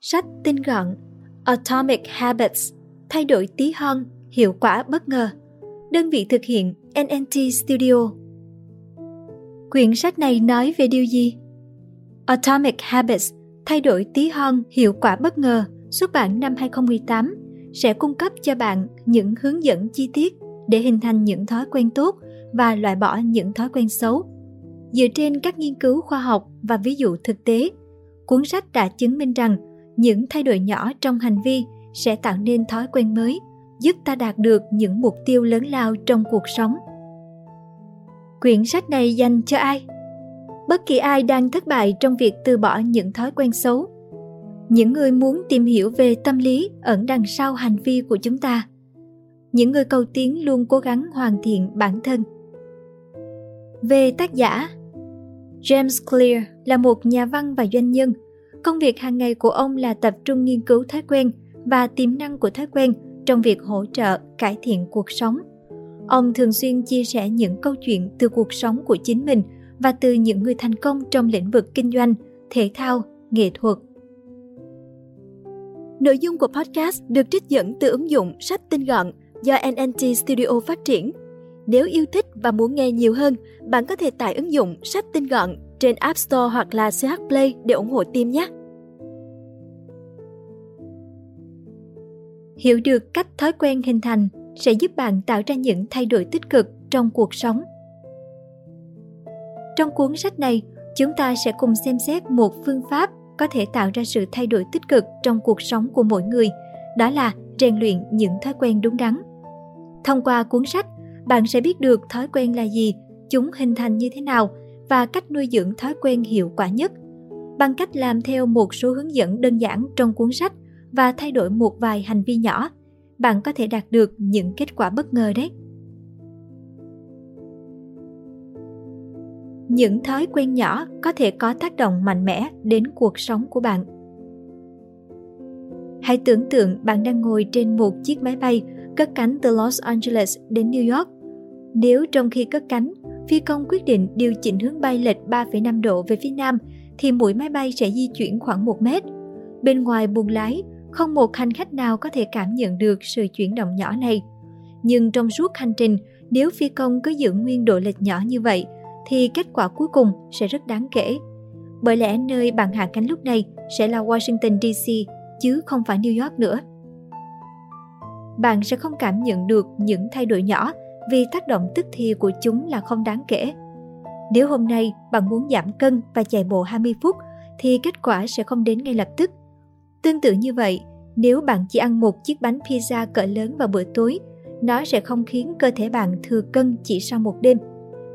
Sách tinh gọn, Atomic Habits, thay đổi tí hon, hiệu quả bất ngờ. Đơn vị thực hiện NNT Studio. Quyển sách này nói về điều gì? Atomic Habits, thay đổi tí hon, hiệu quả bất ngờ, xuất bản năm 2018, sẽ cung cấp cho bạn những hướng dẫn chi tiết để hình thành những thói quen tốt và loại bỏ những thói quen xấu. Dựa trên các nghiên cứu khoa học và ví dụ thực tế, cuốn sách đã chứng minh rằng những thay đổi nhỏ trong hành vi sẽ tạo nên thói quen mới, giúp ta đạt được những mục tiêu lớn lao trong cuộc sống. Quyển sách này dành cho ai? Bất kỳ ai đang thất bại trong việc từ bỏ những thói quen xấu. Những người muốn tìm hiểu về tâm lý ẩn đằng sau hành vi của chúng ta. Những người cầu tiến luôn cố gắng hoàn thiện bản thân. Về tác giả, James Clear là một nhà văn và doanh nhân. Công việc hàng ngày của ông là tập trung nghiên cứu thói quen và tiềm năng của thói quen trong việc hỗ trợ, cải thiện cuộc sống. Ông thường xuyên chia sẻ những câu chuyện từ cuộc sống của chính mình và từ những người thành công trong lĩnh vực kinh doanh, thể thao, nghệ thuật. Nội dung của podcast được trích dẫn từ ứng dụng sách tinh gọn do NNT Studio phát triển. Nếu yêu thích và muốn nghe nhiều hơn, bạn có thể tải ứng dụng sách tinh gọn trên App Store hoặc là CH Play để ủng hộ team nhé. Hiểu được cách thói quen hình thành sẽ giúp bạn tạo ra những thay đổi tích cực trong cuộc sống. Trong cuốn sách này, chúng ta sẽ cùng xem xét một phương pháp có thể tạo ra sự thay đổi tích cực trong cuộc sống của mỗi người, đó là rèn luyện những thói quen đúng đắn. Thông qua cuốn sách, bạn sẽ biết được thói quen là gì, chúng hình thành như thế nào và cách nuôi dưỡng thói quen hiệu quả nhất. Bằng cách làm theo một số hướng dẫn đơn giản trong cuốn sách và thay đổi một vài hành vi nhỏ, bạn có thể đạt được những kết quả bất ngờ đấy. Những thói quen nhỏ có thể có tác động mạnh mẽ đến cuộc sống của bạn. Hãy tưởng tượng bạn đang ngồi trên một chiếc máy bay cất cánh từ Los Angeles đến New York. Nếu trong khi cất cánh, phi công quyết định điều chỉnh hướng bay lệch 3,5 độ về phía nam, thì mũi máy bay sẽ di chuyển khoảng 1 mét. Bên ngoài buồng lái, không một hành khách nào có thể cảm nhận được sự chuyển động nhỏ này. Nhưng trong suốt hành trình, nếu phi công cứ giữ nguyên độ lệch nhỏ như vậy, thì kết quả cuối cùng sẽ rất đáng kể. Bởi lẽ nơi bạn hạ cánh lúc này sẽ là Washington DC, chứ không phải New York nữa. Bạn sẽ không cảm nhận được những thay đổi nhỏ vì tác động tức thì của chúng là không đáng kể. Nếu hôm nay bạn muốn giảm cân và chạy bộ 20 phút, thì kết quả sẽ không đến ngay lập tức. Tương tự như vậy, nếu bạn chỉ ăn một chiếc bánh pizza cỡ lớn vào bữa tối, nó sẽ không khiến cơ thể bạn thừa cân chỉ sau một đêm.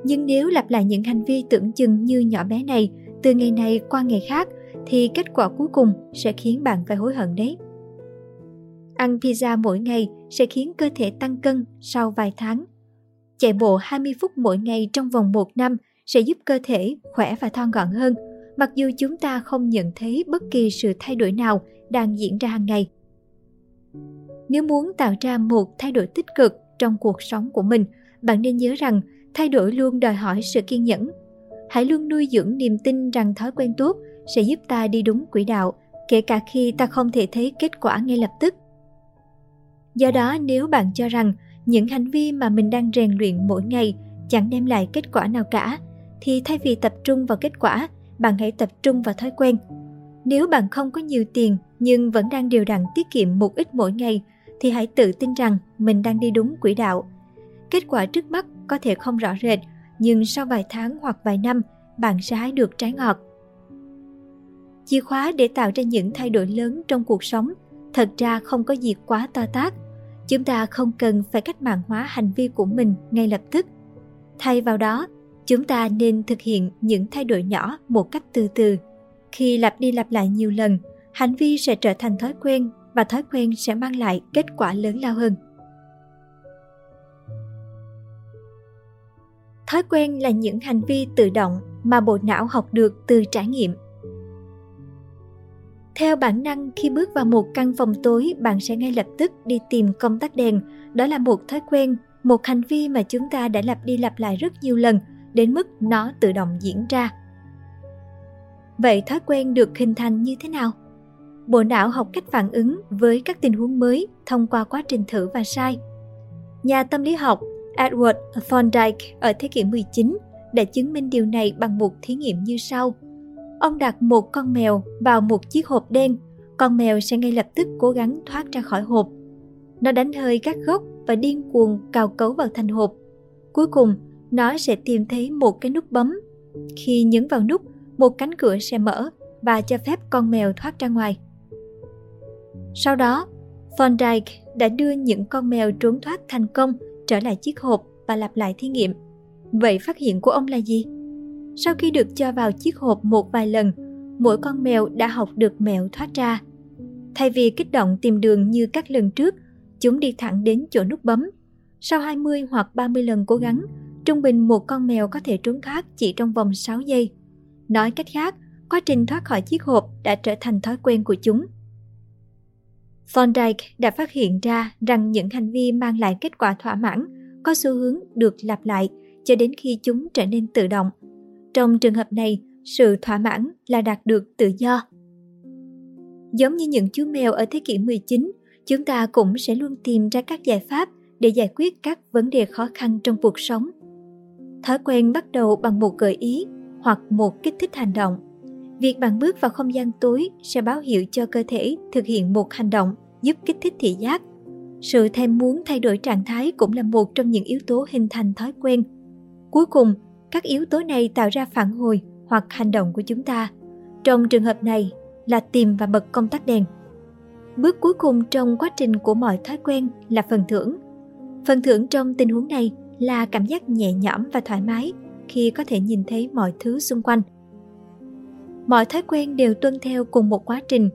Nhưng nếu lặp lại những hành vi tưởng chừng như nhỏ bé này từ ngày này qua ngày khác, thì kết quả cuối cùng sẽ khiến bạn phải hối hận đấy. Ăn pizza mỗi ngày sẽ khiến cơ thể tăng cân sau vài tháng. Chạy bộ 20 phút mỗi ngày trong vòng 1 năm sẽ giúp cơ thể khỏe và thon gọn hơn, mặc dù chúng ta không nhận thấy bất kỳ sự thay đổi nào đang diễn ra hàng ngày. Nếu muốn tạo ra một thay đổi tích cực trong cuộc sống của mình, bạn nên nhớ rằng thay đổi luôn đòi hỏi sự kiên nhẫn. Hãy luôn nuôi dưỡng niềm tin rằng thói quen tốt sẽ giúp ta đi đúng quỹ đạo, kể cả khi ta không thể thấy kết quả ngay lập tức. Do đó, nếu bạn cho rằng những hành vi mà mình đang rèn luyện mỗi ngày chẳng đem lại kết quả nào cả, thì thay vì tập trung vào kết quả, bạn hãy tập trung vào thói quen. Nếu bạn không có nhiều tiền nhưng vẫn đang đều đặn tiết kiệm một ít mỗi ngày, thì hãy tự tin rằng mình đang đi đúng quỹ đạo. Kết quả trước mắt có thể không rõ rệt, nhưng sau vài tháng hoặc vài năm, bạn sẽ hái được trái ngọt. Chìa khóa để tạo ra những thay đổi lớn trong cuộc sống thật ra không có gì quá to tát. Chúng ta không cần phải cách mạng hóa hành vi của mình ngay lập tức. Thay vào đó, chúng ta nên thực hiện những thay đổi nhỏ một cách từ từ. Khi lặp đi lặp lại nhiều lần, hành vi sẽ trở thành thói quen và thói quen sẽ mang lại kết quả lớn lao hơn. Thói quen là những hành vi tự động mà bộ não học được từ trải nghiệm. Theo bản năng, khi bước vào một căn phòng tối, bạn sẽ ngay lập tức đi tìm công tắc đèn. Đó là một thói quen, một hành vi mà chúng ta đã lặp đi lặp lại rất nhiều lần, đến mức nó tự động diễn ra. Vậy thói quen được hình thành như thế nào? Bộ não học cách phản ứng với các tình huống mới thông qua quá trình thử và sai. Nhà tâm lý học Edward Thorndike ở thế kỷ 19 đã chứng minh điều này bằng một thí nghiệm như sau. Ông đặt một con mèo vào một chiếc hộp đen, con mèo sẽ ngay lập tức cố gắng thoát ra khỏi hộp. Nó đánh hơi các góc và điên cuồng cào cấu vào thành hộp. Cuối cùng, nó sẽ tìm thấy một cái nút bấm. Khi nhấn vào nút, một cánh cửa sẽ mở và cho phép con mèo thoát ra ngoài. Sau đó, Thorndike đã đưa những con mèo trốn thoát thành công trở lại chiếc hộp và lặp lại thí nghiệm. Vậy phát hiện của ông là gì? Sau khi được cho vào chiếc hộp một vài lần, mỗi con mèo đã học được mẹo thoát ra. Thay vì kích động tìm đường như các lần trước, chúng đi thẳng đến chỗ nút bấm. Sau 20 hoặc 30 lần cố gắng, trung bình một con mèo có thể trốn thoát chỉ trong vòng 6 giây. Nói cách khác, quá trình thoát khỏi chiếc hộp đã trở thành thói quen của chúng. Thorndike đã phát hiện ra rằng những hành vi mang lại kết quả thỏa mãn có xu hướng được lặp lại cho đến khi chúng trở nên tự động. Trong trường hợp này, sự thỏa mãn là đạt được tự do. Giống như những chú mèo ở thế kỷ 19, chúng ta cũng sẽ luôn tìm ra các giải pháp để giải quyết các vấn đề khó khăn trong cuộc sống. Thói quen bắt đầu bằng một gợi ý hoặc một kích thích hành động. Việc bạn bước vào không gian tối sẽ báo hiệu cho cơ thể thực hiện một hành động giúp kích thích thị giác. Sự thèm muốn thay đổi trạng thái cũng là một trong những yếu tố hình thành thói quen. Cuối cùng, các yếu tố này tạo ra phản hồi hoặc hành động của chúng ta. Trong trường hợp này là tìm và bật công tắc đèn. Bước cuối cùng trong quá trình của mọi thói quen là phần thưởng. Phần thưởng trong tình huống này là cảm giác nhẹ nhõm và thoải mái khi có thể nhìn thấy mọi thứ xung quanh. Mọi thói quen đều tuân theo cùng một quá trình.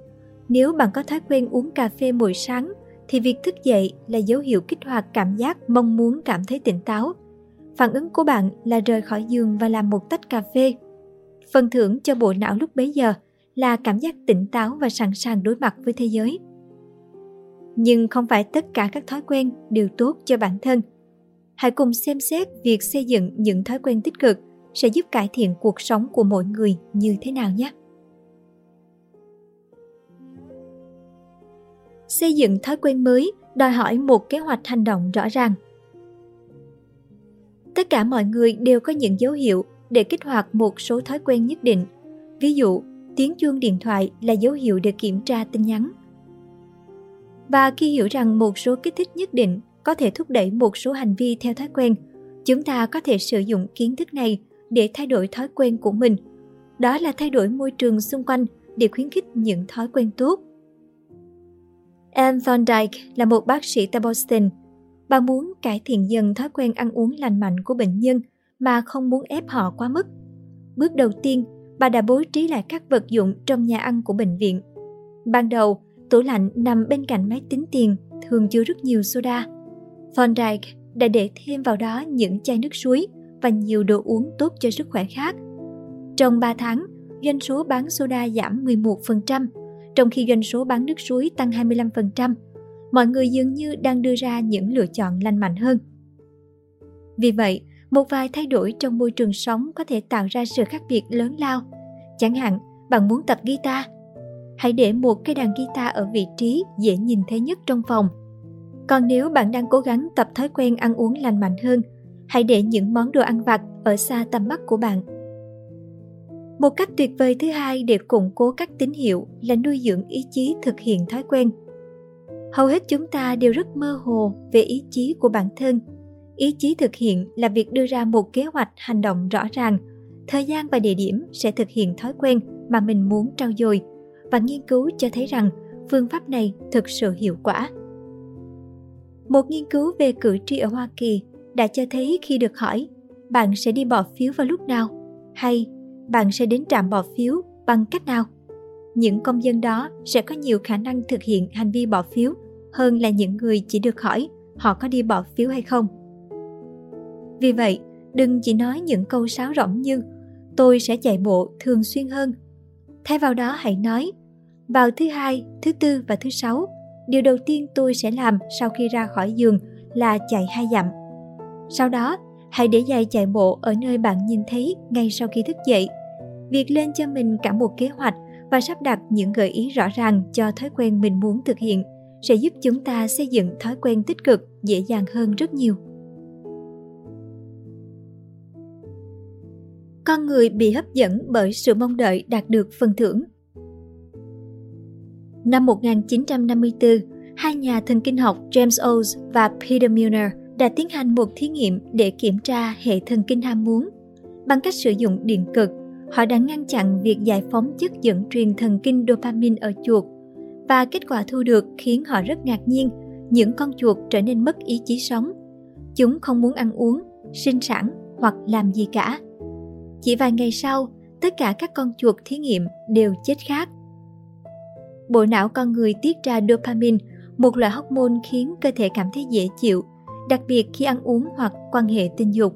Nếu bạn có thói quen uống cà phê mỗi sáng, thì việc thức dậy là dấu hiệu kích hoạt cảm giác mong muốn cảm thấy tỉnh táo. Phản ứng của bạn là rời khỏi giường và làm một tách cà phê. Phần thưởng cho bộ não lúc bấy giờ là cảm giác tỉnh táo và sẵn sàng đối mặt với thế giới. Nhưng không phải tất cả các thói quen đều tốt cho bản thân. Hãy cùng xem xét việc xây dựng những thói quen tích cực sẽ giúp cải thiện cuộc sống của mỗi người như thế nào nhé. Xây dựng thói quen mới đòi hỏi một kế hoạch hành động rõ ràng. Tất cả mọi người đều có những dấu hiệu để kích hoạt một số thói quen nhất định. Ví dụ, tiếng chuông điện thoại là dấu hiệu để kiểm tra tin nhắn. Và khi hiểu rằng một số kích thích nhất định có thể thúc đẩy một số hành vi theo thói quen, chúng ta có thể sử dụng kiến thức này để thay đổi thói quen của mình. Đó là thay đổi môi trường xung quanh để khuyến khích những thói quen tốt. Anne Thorndike là một bác sĩ tại Boston. Bà muốn cải thiện dần thói quen ăn uống lành mạnh của bệnh nhân mà không muốn ép họ quá mức. Bước đầu tiên, bà đã bố trí lại các vật dụng trong nhà ăn của bệnh viện. Ban đầu, tủ lạnh nằm bên cạnh máy tính tiền thường chứa rất nhiều soda. Thorndike đã để thêm vào đó những chai nước suối và nhiều đồ uống tốt cho sức khỏe khác. Trong 3 tháng, doanh số bán soda giảm 11%, trong khi doanh số bán nước suối tăng 25%. Mọi người dường như đang đưa ra những lựa chọn lành mạnh hơn. Vì vậy, một vài thay đổi trong môi trường sống có thể tạo ra sự khác biệt lớn lao. Chẳng hạn, bạn muốn tập guitar. Hãy để một cái đàn guitar ở vị trí dễ nhìn thấy nhất trong phòng. Còn nếu bạn đang cố gắng tập thói quen ăn uống lành mạnh hơn, hãy để những món đồ ăn vặt ở xa tầm mắt của bạn. Một cách tuyệt vời thứ hai để củng cố các tín hiệu là nuôi dưỡng ý chí thực hiện thói quen. Hầu hết chúng ta đều rất mơ hồ về ý chí của bản thân. Ý chí thực hiện là việc đưa ra một kế hoạch hành động rõ ràng. Thời gian và địa điểm sẽ thực hiện thói quen mà mình muốn trau dồi. Và nghiên cứu cho thấy rằng phương pháp này thực sự hiệu quả. Một nghiên cứu về cử tri ở Hoa Kỳ đã cho thấy khi được hỏi bạn sẽ đi bỏ phiếu vào lúc nào hay bạn sẽ đến trạm bỏ phiếu bằng cách nào, những công dân đó sẽ có nhiều khả năng thực hiện hành vi bỏ phiếu hơn là những người chỉ được hỏi họ có đi bỏ phiếu hay không. Vì vậy, đừng chỉ nói những câu sáo rỗng như tôi sẽ chạy bộ thường xuyên hơn. Thay vào đó hãy nói, vào thứ Hai, thứ Tư và thứ Sáu, điều đầu tiên tôi sẽ làm sau khi ra khỏi giường là chạy 2 dặm. Sau đó, hãy để giày chạy bộ ở nơi bạn nhìn thấy ngay sau khi thức dậy. Việc lên cho mình cả một kế hoạch và sắp đặt những gợi ý rõ ràng cho thói quen mình muốn thực hiện sẽ giúp chúng ta xây dựng thói quen tích cực dễ dàng hơn rất nhiều. Con người bị hấp dẫn bởi sự mong đợi đạt được phần thưởng. Năm 1954, hai nhà thần kinh học James Olds và Peter Milner đã tiến hành một thí nghiệm để kiểm tra hệ thần kinh ham muốn. Bằng cách sử dụng điện cực, họ đã ngăn chặn việc giải phóng chất dẫn truyền thần kinh dopamine ở chuột, và kết quả thu được khiến họ rất ngạc nhiên. Những con chuột trở nên mất ý chí sống. Chúng không muốn ăn uống, sinh sản hoặc làm gì cả. Chỉ vài ngày sau, tất cả các con chuột thí nghiệm đều chết khát. Bộ não con người tiết ra dopamine, một loại hormone khiến cơ thể cảm thấy dễ chịu, đặc biệt khi ăn uống hoặc quan hệ tình dục.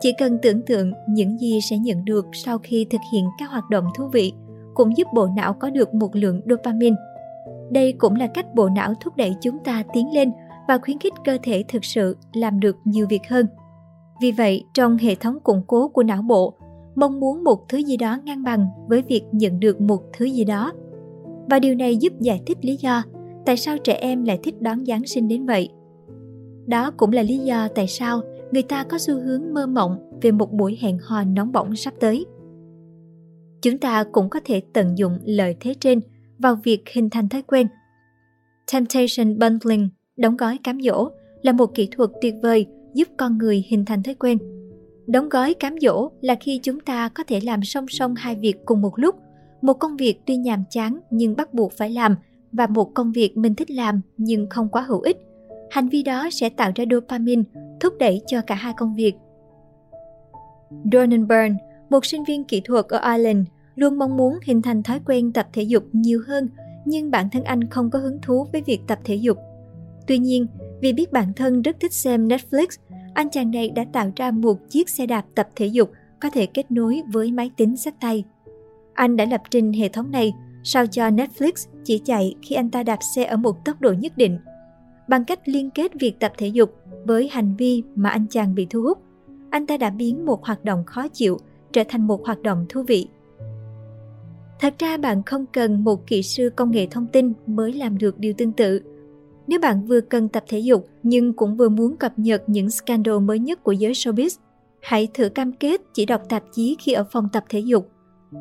Chỉ cần tưởng tượng những gì sẽ nhận được sau khi thực hiện các hoạt động thú vị cũng giúp bộ não có được một lượng dopamine. Đây cũng là cách bộ não thúc đẩy chúng ta tiến lên và khuyến khích cơ thể thực sự làm được nhiều việc hơn. Vì vậy, trong hệ thống củng cố của não bộ, mong muốn một thứ gì đó ngang bằng với việc nhận được một thứ gì đó. Và điều này giúp giải thích lý do tại sao trẻ em lại thích đón Giáng sinh đến vậy. Đó cũng là lý do tại sao người ta có xu hướng mơ mộng về một buổi hẹn hò nóng bỏng sắp tới. Chúng ta cũng có thể tận dụng lợi thế trên vào việc hình thành thói quen. Temptation Bundling, đóng gói cám dỗ, là một kỹ thuật tuyệt vời giúp con người hình thành thói quen. Đóng gói cám dỗ là khi chúng ta có thể làm song song hai việc cùng một lúc, một công việc tuy nhàm chán nhưng bắt buộc phải làm và một công việc mình thích làm nhưng không quá hữu ích. Hành vi đó sẽ tạo ra dopamine, thúc đẩy cho cả hai công việc. Ronan Byrne, một sinh viên kỹ thuật ở Ireland, luôn mong muốn hình thành thói quen tập thể dục nhiều hơn, nhưng bản thân anh không có hứng thú với việc tập thể dục. Tuy nhiên, vì biết bản thân rất thích xem Netflix, anh chàng này đã tạo ra một chiếc xe đạp tập thể dục có thể kết nối với máy tính xách tay. Anh đã lập trình hệ thống này sao cho Netflix chỉ chạy khi anh ta đạp xe ở một tốc độ nhất định. Bằng cách liên kết việc tập thể dục với hành vi mà anh chàng bị thu hút, anh ta đã biến một hoạt động khó chịu trở thành một hoạt động thú vị. Thật ra bạn không cần một kỹ sư công nghệ thông tin mới làm được điều tương tự. Nếu bạn vừa cần tập thể dục nhưng cũng vừa muốn cập nhật những scandal mới nhất của giới showbiz, hãy thử cam kết chỉ đọc tạp chí khi ở phòng tập thể dục.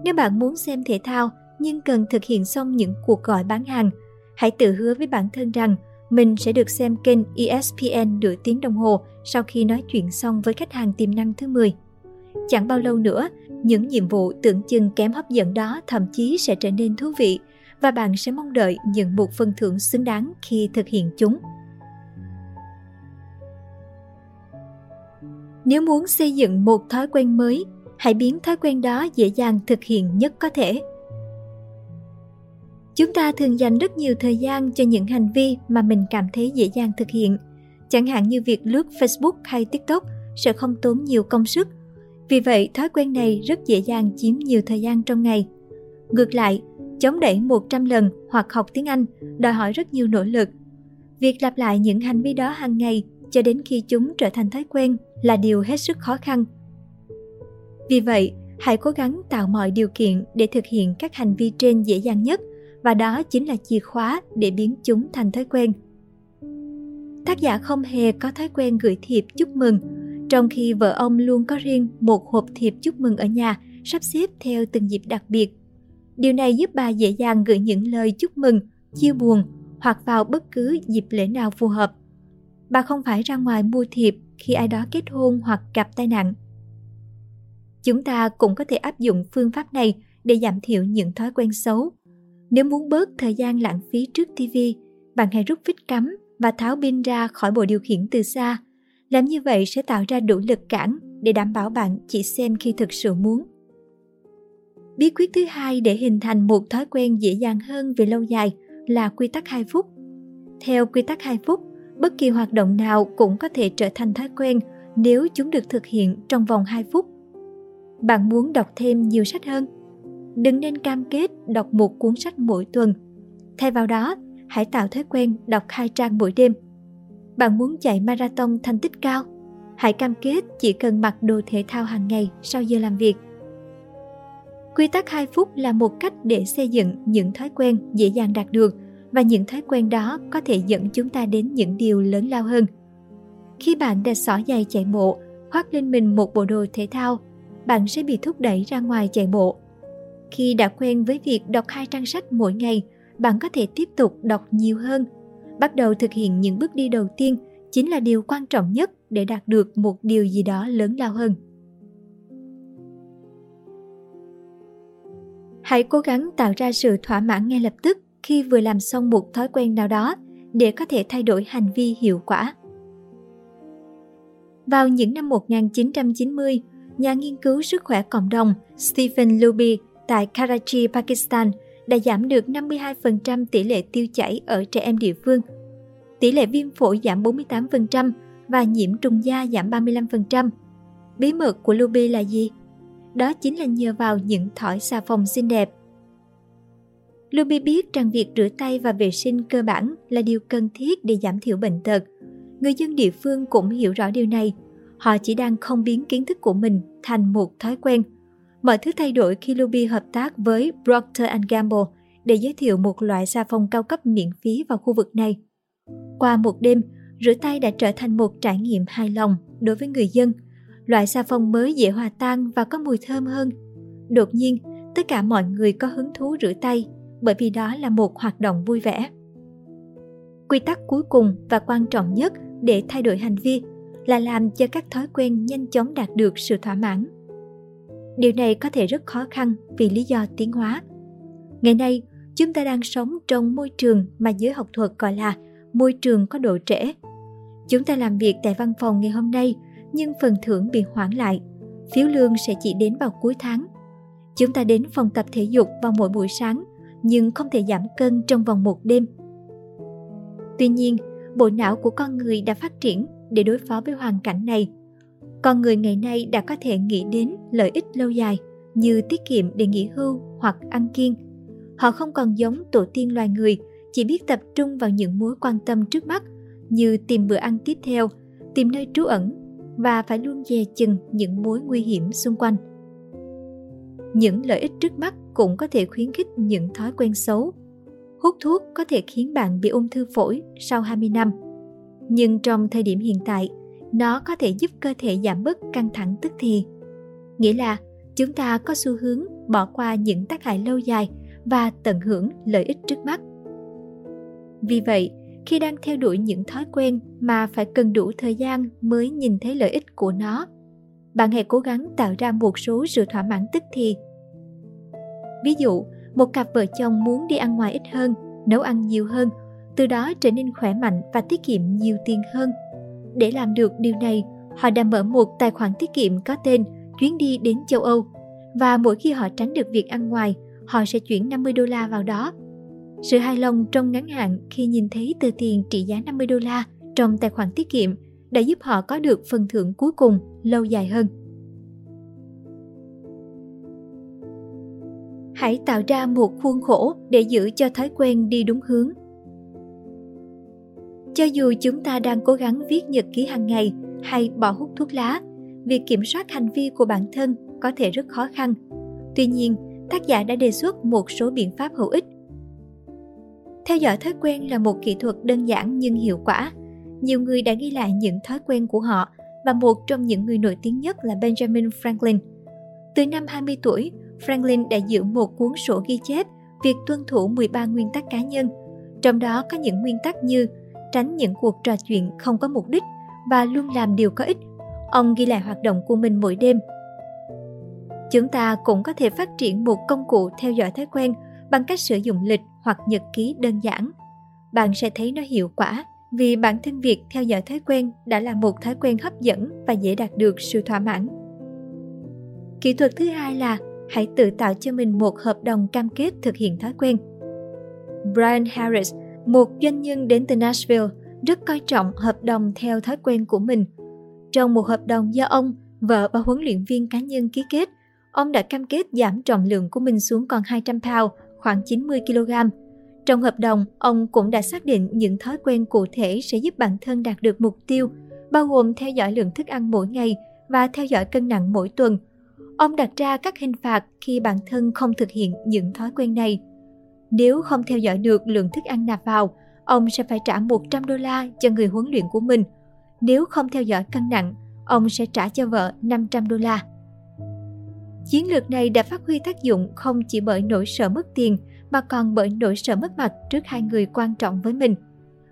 Nếu bạn muốn xem thể thao nhưng cần thực hiện xong những cuộc gọi bán hàng, hãy tự hứa với bản thân rằng mình sẽ được xem kênh ESPN nửa tiếng đồng hồ sau khi nói chuyện xong với khách hàng tiềm năng thứ 10. Chẳng bao lâu nữa, những nhiệm vụ tưởng chừng kém hấp dẫn đó thậm chí sẽ trở nên thú vị và bạn sẽ mong đợi nhận một phần thưởng xứng đáng khi thực hiện chúng. Nếu muốn xây dựng một thói quen mới, hãy biến thói quen đó dễ dàng thực hiện nhất có thể. Chúng ta thường dành rất nhiều thời gian cho những hành vi mà mình cảm thấy dễ dàng thực hiện. Chẳng hạn như việc lướt Facebook hay TikTok sẽ không tốn nhiều công sức. Vì vậy, thói quen này rất dễ dàng chiếm nhiều thời gian trong ngày. Ngược lại, chống đẩy 100 lần hoặc học tiếng Anh đòi hỏi rất nhiều nỗ lực. Việc lặp lại những hành vi đó hàng ngày cho đến khi chúng trở thành thói quen là điều hết sức khó khăn. Vì vậy, hãy cố gắng tạo mọi điều kiện để thực hiện các hành vi trên dễ dàng nhất, và đó chính là chìa khóa để biến chúng thành thói quen. Tác giả không hề có thói quen gửi thiệp chúc mừng, trong khi vợ ông luôn có riêng một hộp thiệp chúc mừng ở nhà, sắp xếp theo từng dịp đặc biệt. Điều này giúp bà dễ dàng gửi những lời chúc mừng, chia buồn hoặc vào bất cứ dịp lễ nào phù hợp. Bà không phải ra ngoài mua thiệp khi ai đó kết hôn hoặc gặp tai nạn. Chúng ta cũng có thể áp dụng phương pháp này để giảm thiểu những thói quen xấu. Nếu muốn bớt thời gian lãng phí trước TV, bạn hãy rút vít cắm và tháo pin ra khỏi bộ điều khiển từ xa. Làm như vậy sẽ tạo ra đủ lực cản để đảm bảo bạn chỉ xem khi thực sự muốn. Bí quyết thứ hai để hình thành một thói quen dễ dàng hơn về lâu dài là quy tắc 2 phút. Theo quy tắc 2 phút, bất kỳ hoạt động nào cũng có thể trở thành thói quen nếu chúng được thực hiện trong vòng 2 phút. Bạn muốn đọc thêm nhiều sách hơn? Đừng nên cam kết đọc một cuốn sách mỗi tuần. Thay vào đó, hãy tạo thói quen đọc 2 trang mỗi đêm. Bạn muốn chạy marathon thành tích cao? Hãy cam kết chỉ cần mặc đồ thể thao hàng ngày sau giờ làm việc. Quy tắc 2 phút là một cách để xây dựng những thói quen dễ dàng đạt được, và những thói quen đó có thể dẫn chúng ta đến những điều lớn lao hơn. Khi bạn đã xỏ giày chạy bộ, khoác lên mình một bộ đồ thể thao, bạn sẽ bị thúc đẩy ra ngoài chạy bộ. Khi đã quen với việc đọc 2 trang sách mỗi ngày, bạn có thể tiếp tục đọc nhiều hơn. Bắt đầu thực hiện những bước đi đầu tiên chính là điều quan trọng nhất để đạt được một điều gì đó lớn lao hơn. Hãy cố gắng tạo ra sự thỏa mãn ngay lập tức khi vừa làm xong một thói quen nào đó để có thể thay đổi hành vi hiệu quả. Vào những năm 1990, nhà nghiên cứu sức khỏe cộng đồng Stephen Luby tại Karachi, Pakistan đã giảm được 52% tỷ lệ tiêu chảy ở trẻ em địa phương. Tỷ lệ viêm phổi giảm 48% và nhiễm trùng da giảm 35%. Bí mật của Luby là gì? Đó chính là nhờ vào những thỏi xà phòng xinh đẹp. Luby biết rằng việc rửa tay và vệ sinh cơ bản là điều cần thiết để giảm thiểu bệnh tật. Người dân địa phương cũng hiểu rõ điều này. Họ chỉ đang không biến kiến thức của mình thành một thói quen. Mọi thứ thay đổi khi Luby hợp tác với Procter & Gamble để giới thiệu một loại xà phòng cao cấp miễn phí vào khu vực này. Qua một đêm, rửa tay đã trở thành một trải nghiệm hài lòng đối với người dân. Loại xà phòng mới dễ hòa tan và có mùi thơm hơn. Đột nhiên, tất cả mọi người có hứng thú rửa tay, bởi vì đó là một hoạt động vui vẻ. Quy tắc cuối cùng và quan trọng nhất để thay đổi hành vi là làm cho các thói quen nhanh chóng đạt được sự thỏa mãn. Điều này có thể rất khó khăn vì lý do tiến hóa. Ngày nay, chúng ta đang sống trong môi trường mà giới học thuật gọi là môi trường có độ trễ. Chúng ta làm việc tại văn phòng ngày hôm nay, nhưng phần thưởng bị hoãn lại. Phiếu lương sẽ chỉ đến vào cuối tháng. Chúng ta đến phòng tập thể dục vào mỗi buổi sáng, nhưng không thể giảm cân trong vòng một đêm. Tuy nhiên, bộ não của con người đã phát triển để đối phó với hoàn cảnh này. Con người ngày nay đã có thể nghĩ đến lợi ích lâu dài như tiết kiệm để nghỉ hưu hoặc ăn kiêng. Họ không còn giống tổ tiên loài người, chỉ biết tập trung vào những mối quan tâm trước mắt như tìm bữa ăn tiếp theo, tìm nơi trú ẩn và phải luôn dè chừng những mối nguy hiểm xung quanh. Những lợi ích trước mắt cũng có thể khuyến khích những thói quen xấu. Hút thuốc có thể khiến bạn bị ung thư phổi sau 20 năm. Nhưng trong thời điểm hiện tại, nó có thể giúp cơ thể giảm bớt căng thẳng tức thì. Nghĩa là chúng ta có xu hướng bỏ qua những tác hại lâu dài và tận hưởng lợi ích trước mắt. Vì vậy, khi đang theo đuổi những thói quen mà phải cần đủ thời gian mới nhìn thấy lợi ích của nó, bạn hãy cố gắng tạo ra một số sự thỏa mãn tức thì. Ví dụ, một cặp vợ chồng muốn đi ăn ngoài ít hơn, nấu ăn nhiều hơn, từ đó trở nên khỏe mạnh và tiết kiệm nhiều tiền hơn. Để làm được điều này, họ đã mở một tài khoản tiết kiệm có tên Chuyến đi đến châu Âu, và mỗi khi họ tránh được việc ăn ngoài, họ sẽ chuyển $50 vào đó. Sự hài lòng trong ngắn hạn khi nhìn thấy tờ tiền trị giá $50 trong tài khoản tiết kiệm đã giúp họ có được phần thưởng cuối cùng lâu dài hơn. Hãy tạo ra một khuôn khổ để giữ cho thói quen đi đúng hướng. Cho dù chúng ta đang cố gắng viết nhật ký hàng ngày hay bỏ hút thuốc lá, việc kiểm soát hành vi của bản thân có thể rất khó khăn. Tuy nhiên, tác giả đã đề xuất một số biện pháp hữu ích. Theo dõi thói quen là một kỹ thuật đơn giản nhưng hiệu quả. Nhiều người đã ghi lại những thói quen của họ, và một trong những người nổi tiếng nhất là Benjamin Franklin. Từ năm 20 tuổi, Franklin đã giữ một cuốn sổ ghi chép việc tuân thủ 13 nguyên tắc cá nhân. Trong đó có những nguyên tắc như tránh những cuộc trò chuyện không có mục đích và luôn làm điều có ích. Ông ghi lại hoạt động của mình mỗi đêm. Chúng ta cũng có thể phát triển một công cụ theo dõi thói quen bằng cách sử dụng lịch hoặc nhật ký đơn giản. Bạn sẽ thấy nó hiệu quả vì bản thân việc theo dõi thói quen đã là một thói quen hấp dẫn và dễ đạt được sự thỏa mãn. Kỹ thuật thứ hai là hãy tự tạo cho mình một hợp đồng cam kết thực hiện thói quen. Brian Harris, một doanh nhân đến từ Nashville, rất coi trọng hợp đồng theo thói quen của mình. Trong một hợp đồng do ông, vợ và huấn luyện viên cá nhân ký kết, ông đã cam kết giảm trọng lượng của mình xuống còn 200 pound, khoảng 90 kg. Trong hợp đồng, ông cũng đã xác định những thói quen cụ thể sẽ giúp bản thân đạt được mục tiêu, bao gồm theo dõi lượng thức ăn mỗi ngày và theo dõi cân nặng mỗi tuần. Ông đặt ra các hình phạt khi bản thân không thực hiện những thói quen này. Nếu không theo dõi được lượng thức ăn nạp vào, ông sẽ phải trả $100 cho người huấn luyện của mình. Nếu không theo dõi cân nặng, ông sẽ trả cho vợ $500. Chiến lược này đã phát huy tác dụng không chỉ bởi nỗi sợ mất tiền, mà còn bởi nỗi sợ mất mặt trước hai người quan trọng với mình.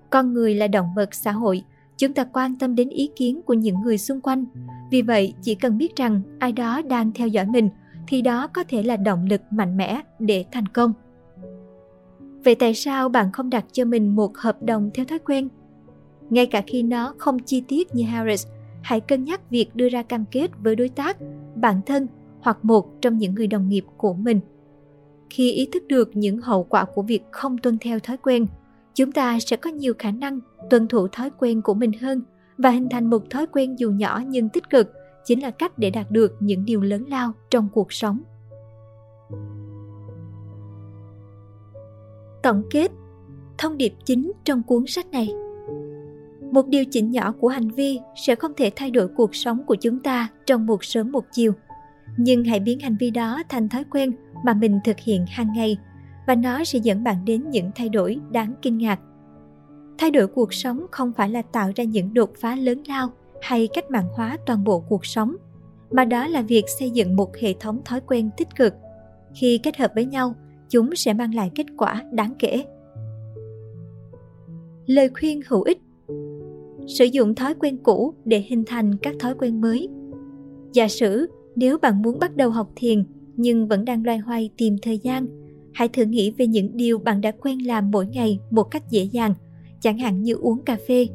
Con người là động vật xã hội, chúng ta quan tâm đến ý kiến của những người xung quanh. Vì vậy, chỉ cần biết rằng ai đó đang theo dõi mình, thì đó có thể là động lực mạnh mẽ để thành công. Vậy tại sao bạn không đặt cho mình một hợp đồng theo thói quen? Ngay cả khi nó không chi tiết như Harris, hãy cân nhắc việc đưa ra cam kết với đối tác, bản thân hoặc một trong những người đồng nghiệp của mình. Khi ý thức được những hậu quả của việc không tuân theo thói quen, chúng ta sẽ có nhiều khả năng tuân thủ thói quen của mình hơn và hình thành một thói quen dù nhỏ nhưng tích cực chính là cách để đạt được những điều lớn lao trong cuộc sống. Tổng kết, thông điệp chính trong cuốn sách này. Một điều chỉnh nhỏ của hành vi sẽ không thể thay đổi cuộc sống của chúng ta trong một sớm một chiều. Nhưng hãy biến hành vi đó thành thói quen mà mình thực hiện hàng ngày và nó sẽ dẫn bạn đến những thay đổi đáng kinh ngạc. Thay đổi cuộc sống không phải là tạo ra những đột phá lớn lao hay cách mạng hóa toàn bộ cuộc sống, mà đó là việc xây dựng một hệ thống thói quen tích cực. Khi kết hợp với nhau, chúng sẽ mang lại kết quả đáng kể. Lời khuyên hữu ích. Sử dụng thói quen cũ để hình thành các thói quen mới. Giả sử nếu bạn muốn bắt đầu học thiền nhưng vẫn đang loay hoay tìm thời gian, hãy thử nghĩ về những điều bạn đã quen làm mỗi ngày một cách dễ dàng, chẳng hạn như uống cà phê.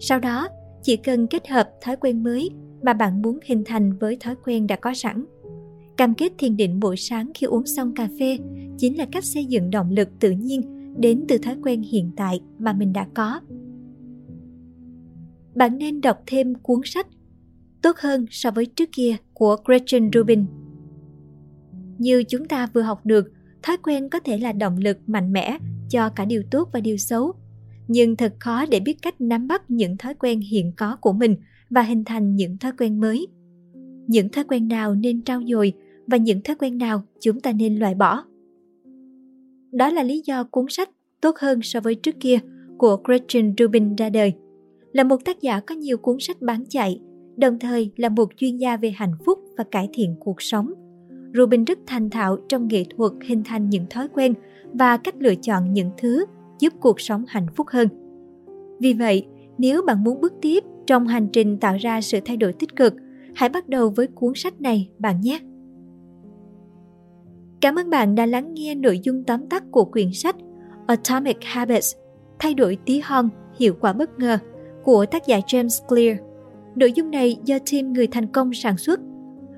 Sau đó, chỉ cần kết hợp thói quen mới mà bạn muốn hình thành với thói quen đã có sẵn. Cam kết thiền định buổi sáng khi uống xong cà phê chính là cách xây dựng động lực tự nhiên đến từ thói quen hiện tại mà mình đã có. Bạn nên đọc thêm cuốn sách Tốt hơn so với trước kia của Gretchen Rubin. Như chúng ta vừa học được, thói quen có thể là động lực mạnh mẽ cho cả điều tốt và điều xấu. Nhưng thật khó để biết cách nắm bắt những thói quen hiện có của mình và hình thành những thói quen mới. Những thói quen nào nên trau dồi và những thói quen nào chúng ta nên loại bỏ. Đó là lý do cuốn sách Tốt hơn so với trước kia của Gretchen Rubin ra đời. Là một tác giả có nhiều cuốn sách bán chạy, đồng thời là một chuyên gia về hạnh phúc và cải thiện cuộc sống. Rubin rất thành thạo trong nghệ thuật hình thành những thói quen và cách lựa chọn những thứ giúp cuộc sống hạnh phúc hơn. Vì vậy, nếu bạn muốn bước tiếp trong hành trình tạo ra sự thay đổi tích cực, hãy bắt đầu với cuốn sách này bạn nhé! Cảm ơn bạn đã lắng nghe nội dung tóm tắt của quyển sách Atomic Habits, Thay đổi tí hon, hiệu quả bất ngờ của tác giả James Clear. Nội dung này do team Người Thành Công sản xuất.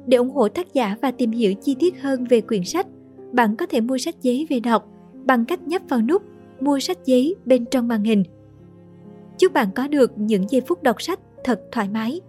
Để ủng hộ tác giả và tìm hiểu chi tiết hơn về quyển sách, bạn có thể mua sách giấy về đọc bằng cách nhấp vào nút Mua sách giấy bên trong màn hình. Chúc bạn có được những giây phút đọc sách thật thoải mái.